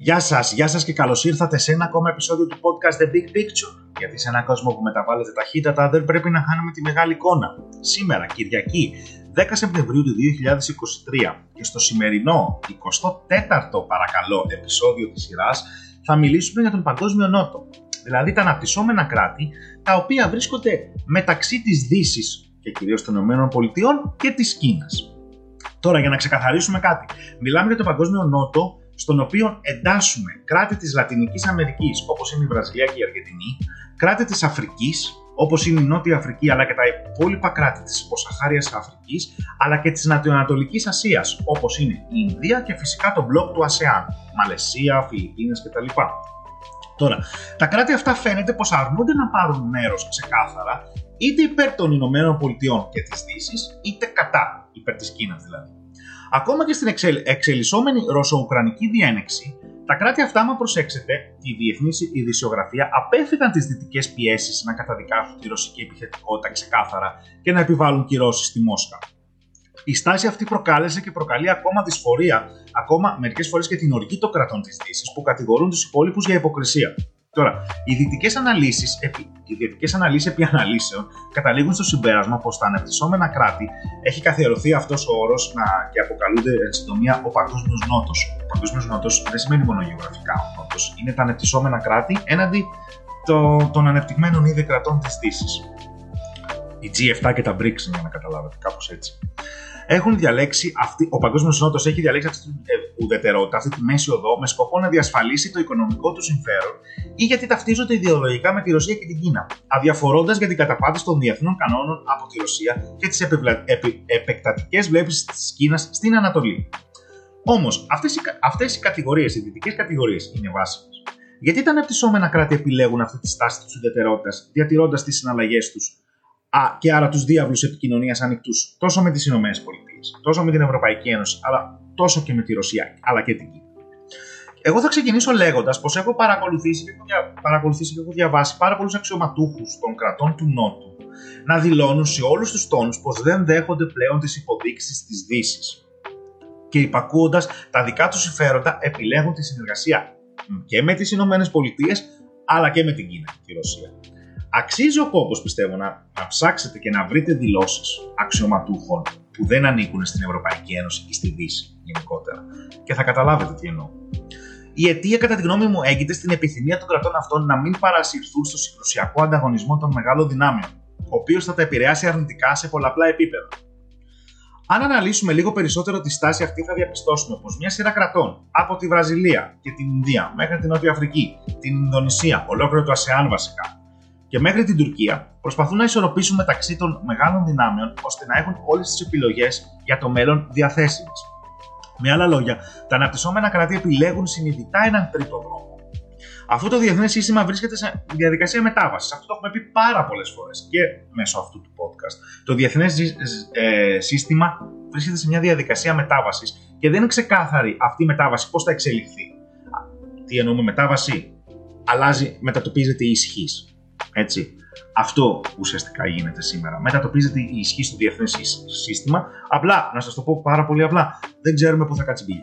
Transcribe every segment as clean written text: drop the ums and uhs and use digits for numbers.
Γεια σας, γεια σας και καλώς ήρθατε σε ένα ακόμα επεισόδιο του podcast The Big Picture. Γιατί σε έναν κόσμο που μεταβάλλεται ταχύτατα δεν πρέπει να χάνουμε τη μεγάλη εικόνα. Σήμερα, Κυριακή, 10 Σεπτεμβρίου του 2023 και στο σημερινό, 24ο παρακαλώ, επεισόδιο της σειράς θα μιλήσουμε για τον Παγκόσμιο Νότο. Δηλαδή τα αναπτυσσόμενα κράτη τα οποία βρίσκονται μεταξύ της Δύσης και κυρίως των ΗΠΑ και της Κίνας. Τώρα για να ξεκαθαρίσουμε κάτι, μιλάμε για τον Παγκόσμιο Νότο, στον οποίο εντάσσουμε κράτη της Λατινικής Αμερικής, όπως είναι η Βραζιλία και η Αργεντινή, κράτη της Αφρικής, όπως είναι η Νότια Αφρική, αλλά και τα υπόλοιπα κράτη της υποσαχάριας Αφρικής, αλλά και της Νοτιοανατολικής Ασίας, όπως είναι η Ινδία και φυσικά το μπλοκ του ASEAN, Μαλαισία, Φιλιππίνες κτλ. Τώρα, τα κράτη αυτά φαίνεται πως αρνούνται να πάρουν μέρος ξεκάθαρα, είτε υπέρ των ΗΠΑ και της Δύσης, είτε κατά, υπέρ της Κίνας δηλαδή. Ακόμα και στην εξελισσόμενη ρωσο-ουκρανική διένεξη, τα κράτη αυτά, άμα προσέξετε, τη διεθνής ειδησιογραφία απέφυγαν τις δυτικές πιέσεις να καταδικάσουν τη ρωσική επιθετικότητα ξεκάθαρα και να επιβάλλουν κυρώσεις στη Μόσχα. Η στάση αυτή προκάλεσε και προκαλεί ακόμα δυσφορία, ακόμα μερικές φορές και την οργή των κρατών της Δύσης που κατηγορούν τους υπόλοιπους για υποκρισία. Τώρα, οι δυτικές αναλύσεις επί αναλύσεων καταλήγουν στο συμπέρασμα πως τα αναπτυσσόμενα κράτη έχει καθιερωθεί αυτός ο όρος και αποκαλούνται εν συντομία ο Παγκόσμιος Νότος. Ο Παγκόσμιος Νότος δεν σημαίνει μόνο γεωγραφικά ο Νότος, είναι τα αναπτυσσόμενα κράτη έναντι των ανεπτυγμένων ήδη κρατών της Δύσης. Η G7 και τα BRICS, για να καταλάβετε, κάπως έτσι. Ο Παγκόσμιος Νότος έχει διαλέξει αυτή την ουδετερότητα, αυτή τη μέση οδό, με σκοπό να διασφαλίσει το οικονομικό του συμφέρον ή γιατί ταυτίζονται ιδεολογικά με τη Ρωσία και την Κίνα, αδιαφορώντας για την καταπάτηση των διεθνών κανόνων από τη Ρωσία και τις επεκτατικές βλέψεις της Κίνας στην Ανατολή. Όμως, αυτές οι δυτικές κατηγορίες είναι βάσιμες. Γιατί τα αναπτυσσόμενα κράτη επιλέγουν αυτή τη στάση της ουδετερότητας, διατηρώντας τις συναλλαγές τους και άρα τους διάβλους επικοινωνίας ανοιχτούς τόσο με τις Ηνωμένες Πολιτείες, τόσο με την Ευρωπαϊκή Ένωση, αλλά τόσο και με τη Ρωσία, αλλά και την Κίνα? Εγώ θα ξεκινήσω λέγοντας πως έχω παρακολουθήσει και έχω διαβάσει πάρα πολλούς αξιωματούχους των κρατών του Νότου να δηλώνουν σε όλους τους τόνους πως δεν δέχονται πλέον τις υποδείξεις της Δύσης και υπακούοντας τα δικά τους συμφέροντα επιλέγουν τη συνεργασία και με τις Ηνωμένες Πολιτείες, αλλά και με την Κίνα και τη Ρωσία. Αξίζει ο κόπος, πιστεύω, να ψάξετε και να βρείτε δηλώσεις αξιωματούχων που δεν ανήκουν στην Ευρωπαϊκή Ένωση ή στη Δύση γενικότερα και θα καταλάβετε τι εννοώ. Η αιτία, κατά τη γνώμη μου, έγκυται στην επιθυμία των κρατών αυτών να μην παρασυρθούν στο συγκρουσιακό ανταγωνισμό των μεγάλων δυνάμεων, ο οποίος θα τα επηρεάσει αρνητικά σε πολλαπλά επίπεδα. Αν αναλύσουμε λίγο περισσότερο τη στάση αυτή, θα διαπιστώσουμε πως μια σειρά κρατών από τη Βραζιλία και την Ινδία μέχρι την Νότια Αφρική, την Ινδονησία, ολόκληρο το ASEAN βασικά, και μέχρι την Τουρκία προσπαθούν να ισορροπήσουν μεταξύ των μεγάλων δυνάμεων ώστε να έχουν όλες τις επιλογές για το μέλλον διαθέσιμες. Με άλλα λόγια, τα αναπτυσσόμενα κράτη επιλέγουν συνειδητά έναν τρίτο δρόμο. Αυτό το διεθνές σύστημα βρίσκεται σε διαδικασία μετάβασης. Αυτό το έχουμε πει πάρα πολλές φορές και μέσω αυτού του podcast. Το διεθνές σύστημα βρίσκεται σε μια διαδικασία μετάβασης και δεν είναι ξεκάθαρη αυτή η μετάβαση πώς θα εξελιχθεί. Τι εννοούμε μετάβαση? Αλλάζει, μετατοπίζεται η ισχύς. Έτσι. Αυτό ουσιαστικά γίνεται σήμερα. Μετατοπίζεται η ισχύ του διεθνούς σύστημα. Απλά, να σας το πω πάρα πολύ απλά, δεν ξέρουμε πού θα κάτσει μπει.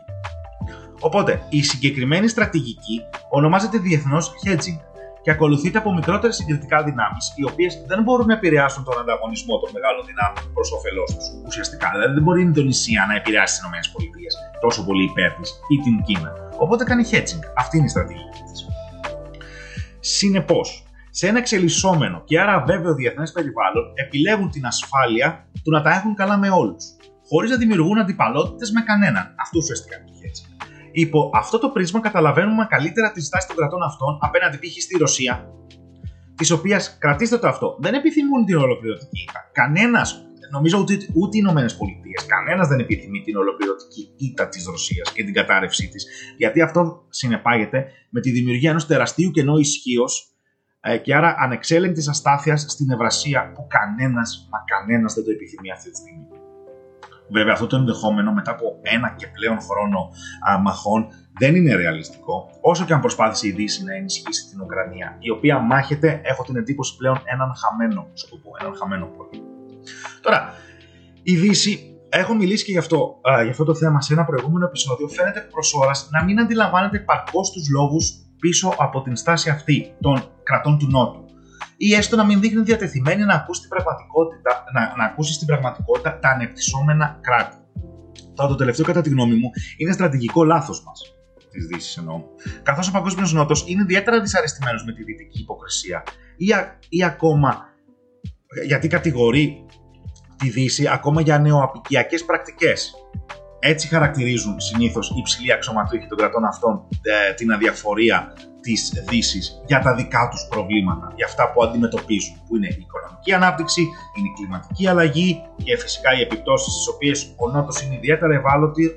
Οπότε, η συγκεκριμένη στρατηγική ονομάζεται διεθνώς hedging και ακολουθείται από μικρότερες συγκριτικά δυνάμεις, οι οποίες δεν μπορούν να επηρεάσουν τον ανταγωνισμό των μεγάλων δυνάμεων προς όφελός τους. Ουσιαστικά, δηλαδή, δεν μπορεί η Ινδονησία να επηρεάσει τις ΗΠΑ τόσο πολύ υπέρ της ή την Κίνα. Οπότε κάνει hedging. Αυτή είναι η στρατηγική της. Συνεπώς, σε ένα εξελισσόμενο και άρα βέβαιο διεθνές περιβάλλον, επιλέγουν την ασφάλεια του να τα έχουν καλά με όλους, χωρίς να δημιουργούν αντιπαλότητες με κανέναν. Αυτό ουσιαστικά είναι έτσι. Υπό αυτό το πρίσμα, καταλαβαίνουμε καλύτερα τη στάση των κρατών αυτών απέναντι π.χ. στη Ρωσία, τη οποία, κρατήστε το αυτό, δεν επιθυμούν την ολοκληρωτική ήττα. Κανένας, νομίζω ούτε οι Ηνωμένες Πολιτείες, κανένας δεν επιθυμεί την ολοκληρωτική ήττα της Ρωσίας και την κατάρρευσή της, γιατί αυτό συνεπάγεται με τη δημιουργία ενός τεραστίου κενού ισχύος. Και άρα ανεξέλεγκτης αστάθειας στην Ευρασία που κανένας δεν το επιθυμεί αυτή τη στιγμή. Βέβαια, αυτό το ενδεχόμενο μετά από ένα και πλέον χρόνο μαχών δεν είναι ρεαλιστικό, όσο και αν προσπάθησε η Δύση να ενισχύσει την Ουκρανία, η οποία μάχεται, έχω την εντύπωση πλέον, έναν χαμένο σκοπό, έναν χαμένο πόλεμο. Τώρα, η Δύση έχω μιλήσει και γι' αυτό το θέμα σε ένα προηγούμενο επεισόδιο. Φαίνεται προς ώρας να μην αντιλαμβάνεται επαρκώς τους λόγους πίσω από την στάση αυτή των κρατών του Νότου, ή έστω να μην δείχνει διατεθειμένη να ακούσει στην πραγματικότητα τα ανεπτυσσόμενα κράτη. Τώρα, το τελευταίο, κατά τη γνώμη μου, είναι στρατηγικό λάθος μας. Της Δύσης εννοώ. Καθώς ο παγκόσμιος Νότος είναι ιδιαίτερα δυσαρεστημένος με τη δυτική υποκρισία, ή ακόμα γιατί κατηγορεί τη Δύση ακόμα για νεοαπικιακές πρακτικές. Έτσι χαρακτηρίζουν συνήθως οι υψηλοί αξιωματούχοι των κρατών αυτών την αδιαφορία της Δύσης για τα δικά τους προβλήματα, για αυτά που αντιμετωπίζουν, που είναι η οικονομική ανάπτυξη, είναι η κλιματική αλλαγή και φυσικά οι επιπτώσεις στις οποίες ο Νότος είναι ιδιαίτερα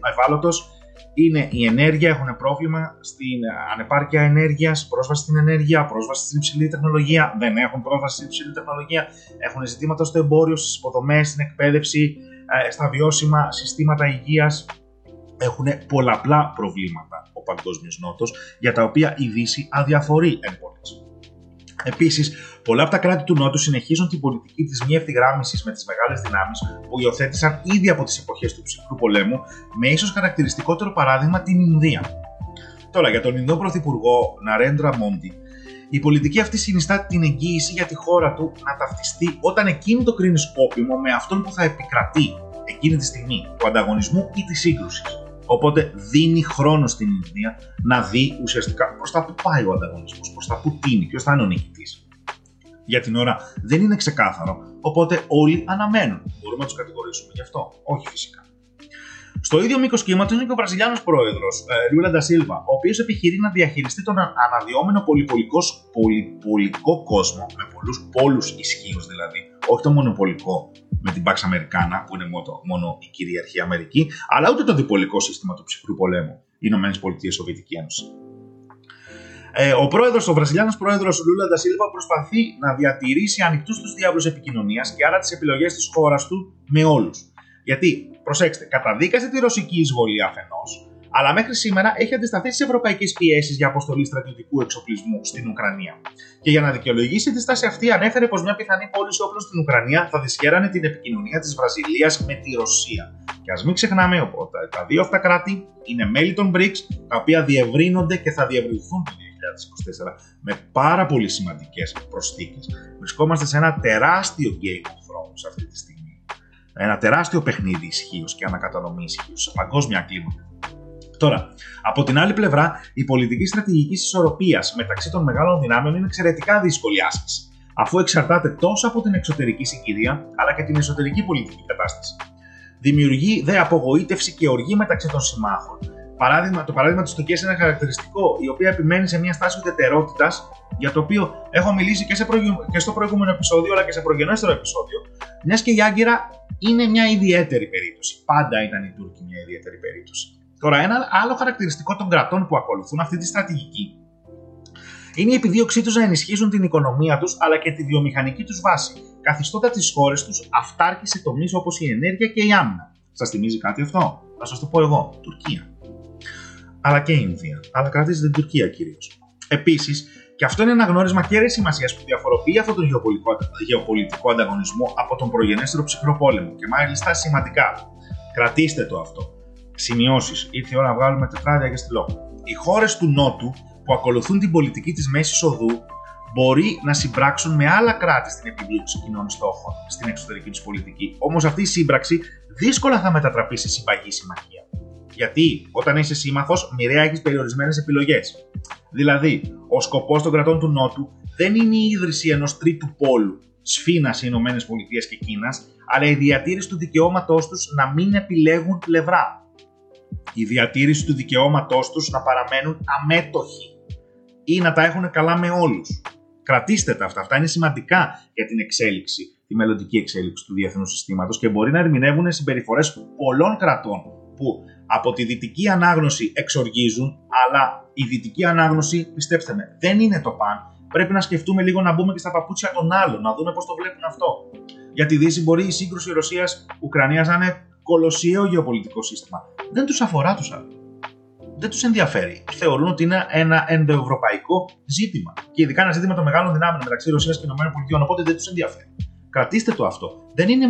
ευάλωτος. Είναι η ενέργεια, έχουν πρόβλημα στην ανεπάρκεια ενέργειας, πρόσβαση στην ενέργεια, πρόσβαση στην υψηλή τεχνολογία. Δεν έχουν πρόσβαση στην υψηλή τεχνολογία, έχουν ζητήματα στο εμπόριο, στις υποδομές, στην εκπαίδευση, στα βιώσιμα συστήματα υγείας. Έχουν πολλαπλά προβλήματα ο παγκόσμιος Νότος, για τα οποία η Δύση αδιαφορεί εν πολλοίς. Επίσης, πολλά από τα κράτη του Νότου συνεχίζουν την πολιτική της μη ευθυγράμμισης με τις μεγάλες δυνάμεις που υιοθέτησαν ήδη από τις εποχές του Ψυχρού Πολέμου, με ίσως χαρακτηριστικότερο παράδειγμα την Ινδία. Τώρα, για τον Ινδό Πρωθυπουργό Ναρέντρα Μόντι, η πολιτική αυτή συνιστά την εγγύηση για τη χώρα του να ταυτιστεί όταν εκείνη το κρίνει σκόπιμο με αυτόν που θα επικρατεί εκείνη τη στιγμή, του ανταγωνισμού ή της σύγκρουσης. Οπότε δίνει χρόνο στην Ινδία να δει ουσιαστικά προς τα που πάει ο ανταγωνισμός, προς τα που τίνει, ποιος θα είναι ο νικητής. Για την ώρα δεν είναι ξεκάθαρο, οπότε όλοι αναμένουν. Μπορούμε να τους κατηγορήσουμε γι' αυτό? Όχι, φυσικά. Στο ίδιο μήκος κύματος είναι και ο Βραζιλιάνος πρόεδρος, Λούλα ντα Σίλβα, ο οποίος επιχειρεί να διαχειριστεί τον αναδυόμενο πολυπολικό κόσμο, με πολλούς πόλους ισχύους δηλαδή, όχι το μονοπολικό με την Pax Americana, που είναι μόνο η κυριαρχία Αμερική, αλλά ούτε το διπολικό σύστημα του Ψυχρού Πολέμου, ΗΠΑ-Σοβιετική Ένωση. Ο Βραζιλιάνος πρόεδρος Λούλα ντα Σίλβα προσπαθεί να διατηρήσει ανοιχτούς τους διάβλους επικοινωνίας και άρα τις επιλογές της χώρας του με όλους. Γιατί, προσέξτε, καταδίκασε τη ρωσική εισβολή αφενός, αλλά μέχρι σήμερα έχει αντισταθεί στις ευρωπαϊκές πιέσεις για αποστολή στρατιωτικού εξοπλισμού στην Ουκρανία. Και για να δικαιολογήσει τη στάση αυτή, ανέφερε πως μια πιθανή πώληση όπλων στην Ουκρανία θα δυσχέρανε την επικοινωνία της Βραζιλίας με τη Ρωσία. Και ας μην ξεχνάμε ότι τα δύο αυτά κράτη είναι μέλη των BRICS, τα οποία διευρύνονται και θα διευρυνθούν το 2024 με πάρα πολύ σημαντικές προσθήκες. Βρισκόμαστε σε ένα τεράστιο Game of Thrones αυτή τη στιγμή. Ένα τεράστιο παιχνίδι ισχύους και ανακατανομή ισχύους σε παγκόσμια κλίμακα. Τώρα, από την άλλη πλευρά, η πολιτική στρατηγική ισορροπία μεταξύ των μεγάλων δυνάμεων είναι εξαιρετικά δύσκολη άσκηση, αφού εξαρτάται τόσο από την εξωτερική συγκυρία αλλά και την εσωτερική πολιτική κατάσταση. Δημιουργεί δε απογοήτευση και οργή μεταξύ των συμμάχων. Το παράδειγμα της Τουρκίας είναι χαρακτηριστικό, η οποία επιμένει σε μια στάση ουδετερότητας, για το οποίο έχω μιλήσει και στο προηγούμενο επεισόδιο αλλά και σε προγενέστερο επεισόδιο, μιας και η Άγκυρα είναι μια ιδιαίτερη περίπτωση. Πάντα ήταν οι Τούρκοι μια ιδιαίτερη περίπτωση. Τώρα, ένα άλλο χαρακτηριστικό των κρατών που ακολουθούν αυτή τη στρατηγική είναι η επιδίωξή τους να ενισχύσουν την οικονομία τους αλλά και τη βιομηχανική τους βάση, καθιστώντας τις χώρες τους αυτάρκης σε τομείς όπως η ενέργεια και η άμυνα. Σας θυμίζει κάτι αυτό? Θα σας το πω εγώ. Τουρκία. Αλλά και η Ινδία. Αλλά κρατήστε την Τουρκία κυρίως. Επίσης, και αυτό είναι ένα γνώρισμα κέρδη σημασίας που διαφοροποιεί αυτόν τον γεωπολιτικό ανταγωνισμό από τον προγενέστερο Ψυχρό Πόλεμο. Και μάλιστα σημαντικά. Κρατήστε το αυτό. Σημειώσεις. Ήρθε η ώρα να βγάλουμε τετράδια και στυλό. Οι χώρες του Νότου που ακολουθούν την πολιτική της Μέσης Οδού μπορεί να συμπράξουν με άλλα κράτη στην επιδίωξη κοινών στόχων στην εξωτερική τους πολιτική. Όμως αυτή η σύμπραξη δύσκολα θα μετατραπεί σε συμπαγή συμμαχία. Γιατί όταν είσαι σύμμαχος, μοιραία έχεις περιορισμένες επιλογές. Δηλαδή, ο σκοπός των κρατών του Νότου δεν είναι η ίδρυση ενός τρίτου πόλου, σφήνας οι Ηνωμένες Πολιτείες και Κίνας, αλλά η διατήρηση του δικαιώματός τους να μην επιλέγουν πλευρά. Η διατήρηση του δικαιώματός τους να παραμένουν αμέτωχοι ή να τα έχουν καλά με όλους. Κρατήστε τα αυτά. Αυτά είναι σημαντικά για την εξέλιξη, τη μελλοντική εξέλιξη του διεθνούς συστήματος και μπορεί να ερμηνεύουν συμπεριφορές πολλών κρατών που από τη δυτική ανάγνωση εξοργίζουν, αλλά η δυτική ανάγνωση, πιστέψτε με, δεν είναι το παν. Πρέπει να σκεφτούμε λίγο να μπούμε και στα παπούτσια των άλλων, να δούμε πώς το βλέπουν αυτό. Για τη Δύση μπορεί η σύγκρουση Ρωσίας-Ουκρανίας να είναι κολοσιαίο γεωπολιτικό σύστημα. Δεν τους αφορά τους άλλους. Δεν τους ενδιαφέρει. Θεωρούν ότι είναι ένα ενδοευρωπαϊκό ζήτημα. Και ειδικά ένα ζήτημα των μεγάλων δυνάμεων μεταξύ Ρωσίας και ΗΠΑ, οπότε δεν τους ενδιαφέρει. Κρατήστε το αυτό. Δεν είναι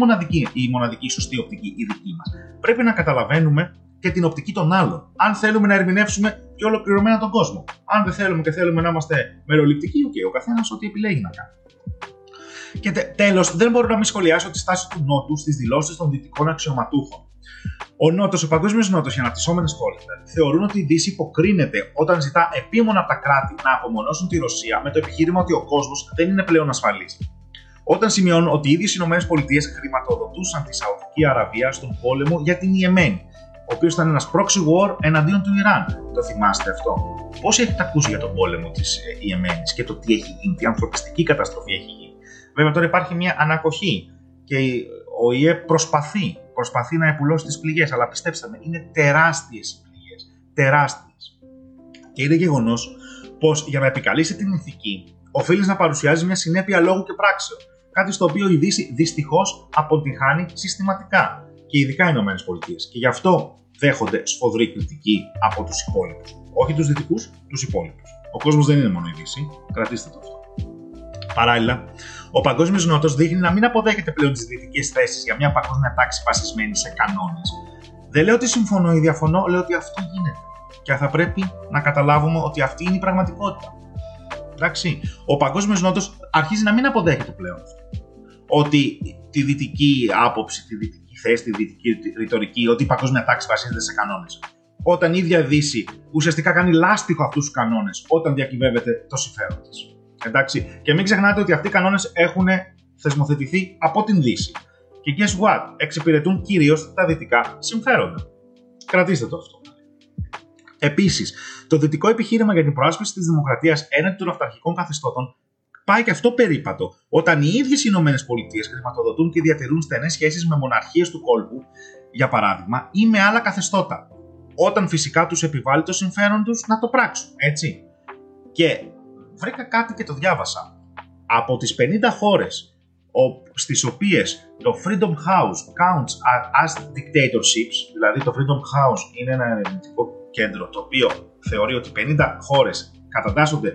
η μοναδική σωστή οπτική η δική μας. Πρέπει να καταλαβαίνουμε και την οπτική των άλλων. Αν θέλουμε να ερμηνεύσουμε και ολοκληρωμένα τον κόσμο. Αν δεν θέλουμε και θέλουμε να είμαστε μεροληπτικοί, ο καθένας ό,τι επιλέγει να κάνει. Και τέλος, δεν μπορώ να μην σχολιάσω τη στάση του Νότου στις δηλώσεις των δυτικών αξιωματούχων. Ο παγκόσμιος Νότος, οι αναπτυσσόμενες χώρες, θεωρούν ότι η Δύση υποκρίνεται όταν ζητά επίμονα από τα κράτη να απομονώσουν τη Ρωσία με το επιχείρημα ότι ο κόσμος δεν είναι πλέον ασφαλής. Όταν σημειώνουν ότι οι ίδιες οι ΗΠΑ χρηματοδοτούσαν τη Σαουδική Αραβία στον πόλεμο για την Ιεμένη, ο οποίος ήταν ένας proxy war εναντίον του Ιράν. Το θυμάστε αυτό? Πόσοι έχετε ακούσει για τον πόλεμο της Ιεμένης και το τι έχει γίνει, τι ανθρωπιστική καταστροφή έχει γίνει? Βέβαια, τώρα υπάρχει μια ανακοχή και ο ΙΕ προσπαθεί να επουλώσει τις πληγές, αλλά πιστέψτε με, είναι τεράστιες οι πληγές. Τεράστιες. Και είναι γεγονός πως για να επικαλείσαι την ηθική, οφείλεις να παρουσιάζει μια συνέπεια λόγου και πράξεων. Κάτι στο οποίο η Δύση δυστυχώς αποτυγχάνει συστηματικά. Και ειδικά οι Ηνωμένες Πολιτείες. Και γι' αυτό δέχονται σφοδρή κριτική από τους υπόλοιπους. Όχι τους δυτικούς, τους υπόλοιπους. Ο κόσμος δεν είναι μόνο η Δύση. Κρατήστε το αυτό. Παράλληλα, ο παγκόσμιος Νότος δείχνει να μην αποδέχεται πλέον τις δυτικές θέσεις για μια παγκόσμια τάξη βασισμένη σε κανόνες. Δεν λέω ότι συμφωνώ ή διαφωνώ, λέω ότι αυτό γίνεται. Και θα πρέπει να καταλάβουμε ότι αυτή είναι η πραγματικότητα. Εντάξει. Ο παγκόσμιος Νότος αρχίζει να μην αποδέχεται πλέον ότι τη δυτική άποψη, τη δυτική θέση, τη δυτική ρητορική, ότι η παγκόσμια τάξη βασίζεται σε κανόνες. Όταν η ίδια Δύση ουσιαστικά κάνει λάστιχο αυτούς τους κανόνες όταν διακυβεύεται το συμφέρον της. Εντάξει. Και μην ξεχνάτε ότι αυτοί οι κανόνες έχουν θεσμοθετηθεί από την Δύση. Και guess what? Εξυπηρετούν κυρίως τα δυτικά συμφέροντα. Κρατήστε το αυτό. Επίσης, το δυτικό επιχείρημα για την προάσπιση της δημοκρατίας έναντι των αυταρχικών καθεστώτων πάει και αυτό περίπατο όταν οι ίδιες οι Ηνωμένες Πολιτείες χρηματοδοτούν και διατηρούν στενές σχέσεις με μοναρχίες του κόλπου, για παράδειγμα, ή με άλλα καθεστώτα. Όταν φυσικά τους επιβάλλει το συμφέρον τους να το πράξουν, έτσι. Και βρήκα κάτι και το διάβασα. Από τις 50 χώρες στις οποίες το Freedom House counts as dictatorships, δηλαδή το Freedom House είναι ένα ερευνητικό κέντρο το οποίο θεωρεί ότι 50 χώρες κατατάσσονται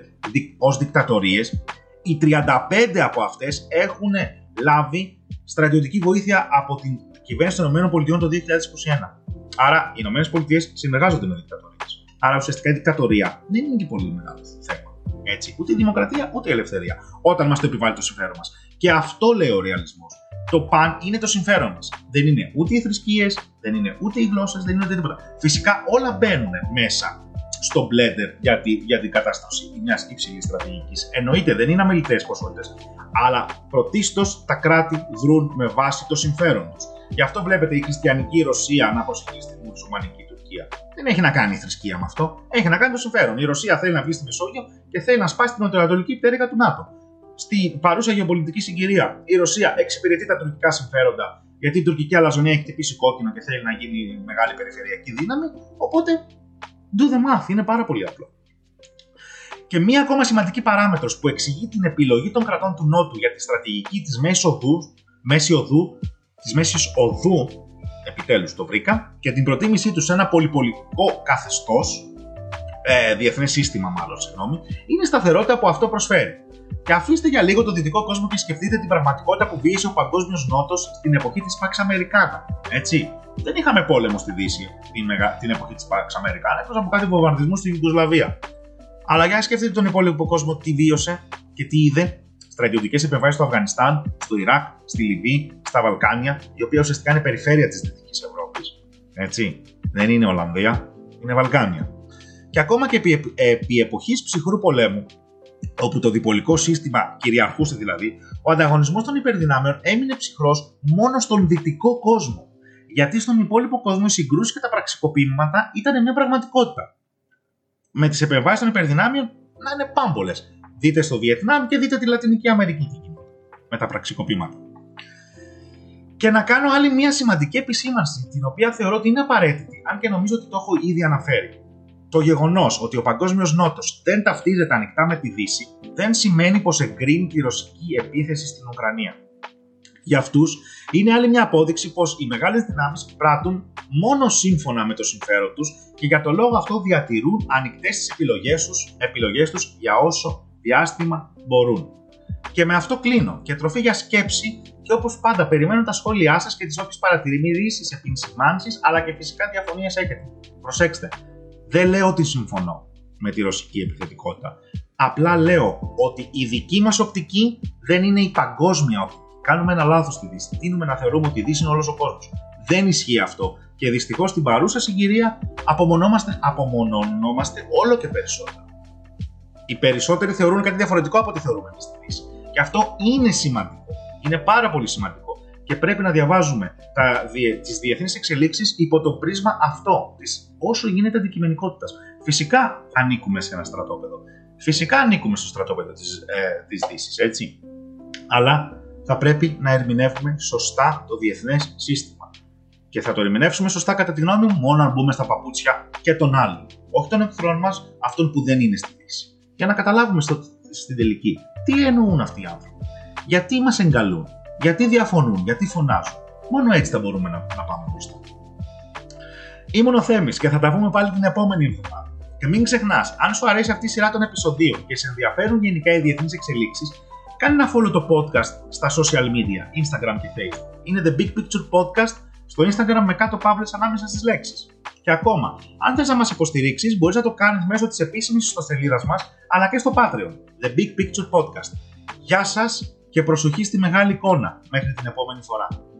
ως δικτατορίες, οι 35 από αυτές έχουν λάβει στρατιωτική βοήθεια από την κυβέρνηση των ΗΠΑ το 2021. Άρα οι ΗΠΑ συνεργάζονται με δικτατορίες. Άρα ουσιαστικά η δικτατορία δεν είναι και πολύ μεγάλο θέμα. Έτσι, ούτε η δημοκρατία ούτε η ελευθερία, όταν μας το επιβάλλει το συμφέρον μας. Και αυτό λέει ο ρεαλισμός. Το παν είναι το συμφέρον μας. Δεν είναι ούτε οι θρησκείες, δεν είναι ούτε οι γλώσσες, δεν είναι ούτε τίποτα. Φυσικά όλα μπαίνουν μέσα στο μπλέντερ για την κατάσταση μιας υψηλής στρατηγικής. Εννοείται, δεν είναι αμελητές ποσότητες. Αλλά πρωτίστως τα κράτη δρούν με βάση το συμφέρον τους. Γι' αυτό βλέπετε η χριστιανική Ρωσία να προσφυγεί στη μουσουλμανική Τουρκία. Δεν έχει να κάνει η θρησκεία με αυτό. Έχει να κάνει το συμφέρον. Η Ρωσία θέλει να βγει στη Μεσόγειο και θέλει να σπάσει την νοτιοανατολική πτέρυγα του ΝΑΤΟ. Στην παρούσα γεωπολιτική συγκυρία, η Ρωσία εξυπηρετεί τα τουρκικά συμφέροντα, γιατί η τουρκική αλαζονία έχει χτυπήσει κόκκινο και θέλει να γίνει μεγάλη περιφερειακή δύναμη. Οπότε, do the math, είναι πάρα πολύ απλό. Και μία ακόμα σημαντική παράμετρος που εξηγεί την επιλογή των κρατών του Νότου για τη στρατηγική της Μέσης Οδού, επιτέλους το βρήκα, και την προτίμησή του σε ένα πολυπολιτικό καθεστώς, διεθνές σύστημα είναι σταθερότητα που αυτό προσφέρει. Και αφήστε για λίγο το δυτικό κόσμο και σκεφτείτε την πραγματικότητα που βίωσε ο παγκόσμιος Νότος στην εποχή της Pax Americana. Έτσι. Δεν είχαμε πόλεμο στη Δύση την εποχή της Pax Americana, εκτός από κάτι βομβαρδισμού στην Ιουγκοσλαβία. Αλλά για να σκεφτείτε τον υπόλοιπο κόσμο τι βίωσε και τι είδε. Στρατιωτικές επεμβάσεις στο Αφγανιστάν, στο Ιράκ, στη Λιβύη, στα Βαλκάνια, η οποία ουσιαστικά είναι περιφέρεια της Δυτικής Ευρώπης. Έτσι. Δεν είναι Ολλανδία, είναι Βαλκάνια. Και ακόμα και επί εποχής ψυχρού πολέμου, όπου το διπολικό σύστημα κυριαρχούσε δηλαδή, ο ανταγωνισμός των υπερδυνάμεων έμεινε ψυχρός μόνο στον δυτικό κόσμο. Γιατί στον υπόλοιπο κόσμο οι συγκρούσεις και τα πραξικοπήματα ήταν μια πραγματικότητα. Με τις επεμβάσεις των υπερδυνάμεων να είναι πάμπολες. Δείτε στο Βιετνάμ και δείτε τη Λατινική Αμερική με τα πραξικοπήματα. Και να κάνω άλλη μια σημαντική επισήμανση, την οποία θεωρώ ότι είναι απαραίτητη, αν και νομίζω ότι το έχω ήδη αναφέρει. Το γεγονός ότι ο παγκόσμιος Νότος δεν ταυτίζεται ανοιχτά με τη Δύση δεν σημαίνει πως εγκρίνει τη ρωσική επίθεση στην Ουκρανία. Για αυτούς είναι άλλη μια απόδειξη πως οι μεγάλες δυνάμεις πράττουν μόνο σύμφωνα με το συμφέρον τους και για το λόγο αυτό διατηρούν ανοιχτές τις επιλογές τους για όσο διάστημα μπορούν. Και με αυτό κλείνω και τροφή για σκέψη και όπως πάντα περιμένω τα σχόλιά σας και τις όποιες παρατηρήσεις, επισημάνσεις αλλά και φυσικά διαφωνίες έχετε. Προσέξτε, δεν λέω ότι συμφωνώ με τη ρωσική επιθετικότητα. Απλά λέω ότι η δική μας οπτική δεν είναι η παγκόσμια οπτική. Κάνουμε ένα λάθος στη Δύση. Τείνουμε να θεωρούμε ότι η Δύση είναι όλος ο κόσμος. Δεν ισχύει αυτό. Και δυστυχώς στην παρούσα συγκυρία απομονωνόμαστε όλο και περισσότερο. Οι περισσότεροι θεωρούν κάτι διαφορετικό από ό,τι θεωρούμε εμείς στη Δύση. Και αυτό είναι σημαντικό. Είναι πάρα πολύ σημαντικό. Και πρέπει να διαβάζουμε τις διεθνείς εξελίξεις υπό το πρίσμα αυτό, της όσο γίνεται αντικειμενικότητας. Φυσικά ανήκουμε σε ένα στρατόπεδο. Φυσικά ανήκουμε στο στρατόπεδο της Δύσης, έτσι. Αλλά θα πρέπει να ερμηνεύουμε σωστά το διεθνές σύστημα. Και θα το ερμηνεύσουμε σωστά, κατά τη γνώμη μου, μόνο αν μπούμε στα παπούτσια και των άλλων. Όχι των εχθρών μας, αυτών που δεν είναι στη Δύση. Για να καταλάβουμε στην τελική τι εννοούν αυτοί οι άνθρωποι. Γιατί μας εγκαλούν, γιατί διαφωνούν, γιατί φωνάζουν. Μόνο έτσι θα μπορούμε να πάμε μπροστά. Ήμουν ο Θέμης και θα τα πούμε πάλι την επόμενη εβδομάδα. Και μην ξεχνάς, αν σου αρέσει αυτή η σειρά των επεισοδίων και σε ενδιαφέρουν γενικά οι διεθνείς εξελίξεις, κάνε ένα follow το podcast στα social media, Instagram και Facebook. Είναι The Big Picture Podcast στο Instagram με κάτω παύλες ανάμεσα στις λέξεις. Και ακόμα, αν θες να μας υποστηρίξεις, μπορείς να το κάνεις μέσω της επίσημης ιστοσελίδας μας, αλλά και στο Patreon, The Big Picture Podcast. Γεια σας και προσοχή στη μεγάλη εικόνα. Μέχρι την επόμενη φορά.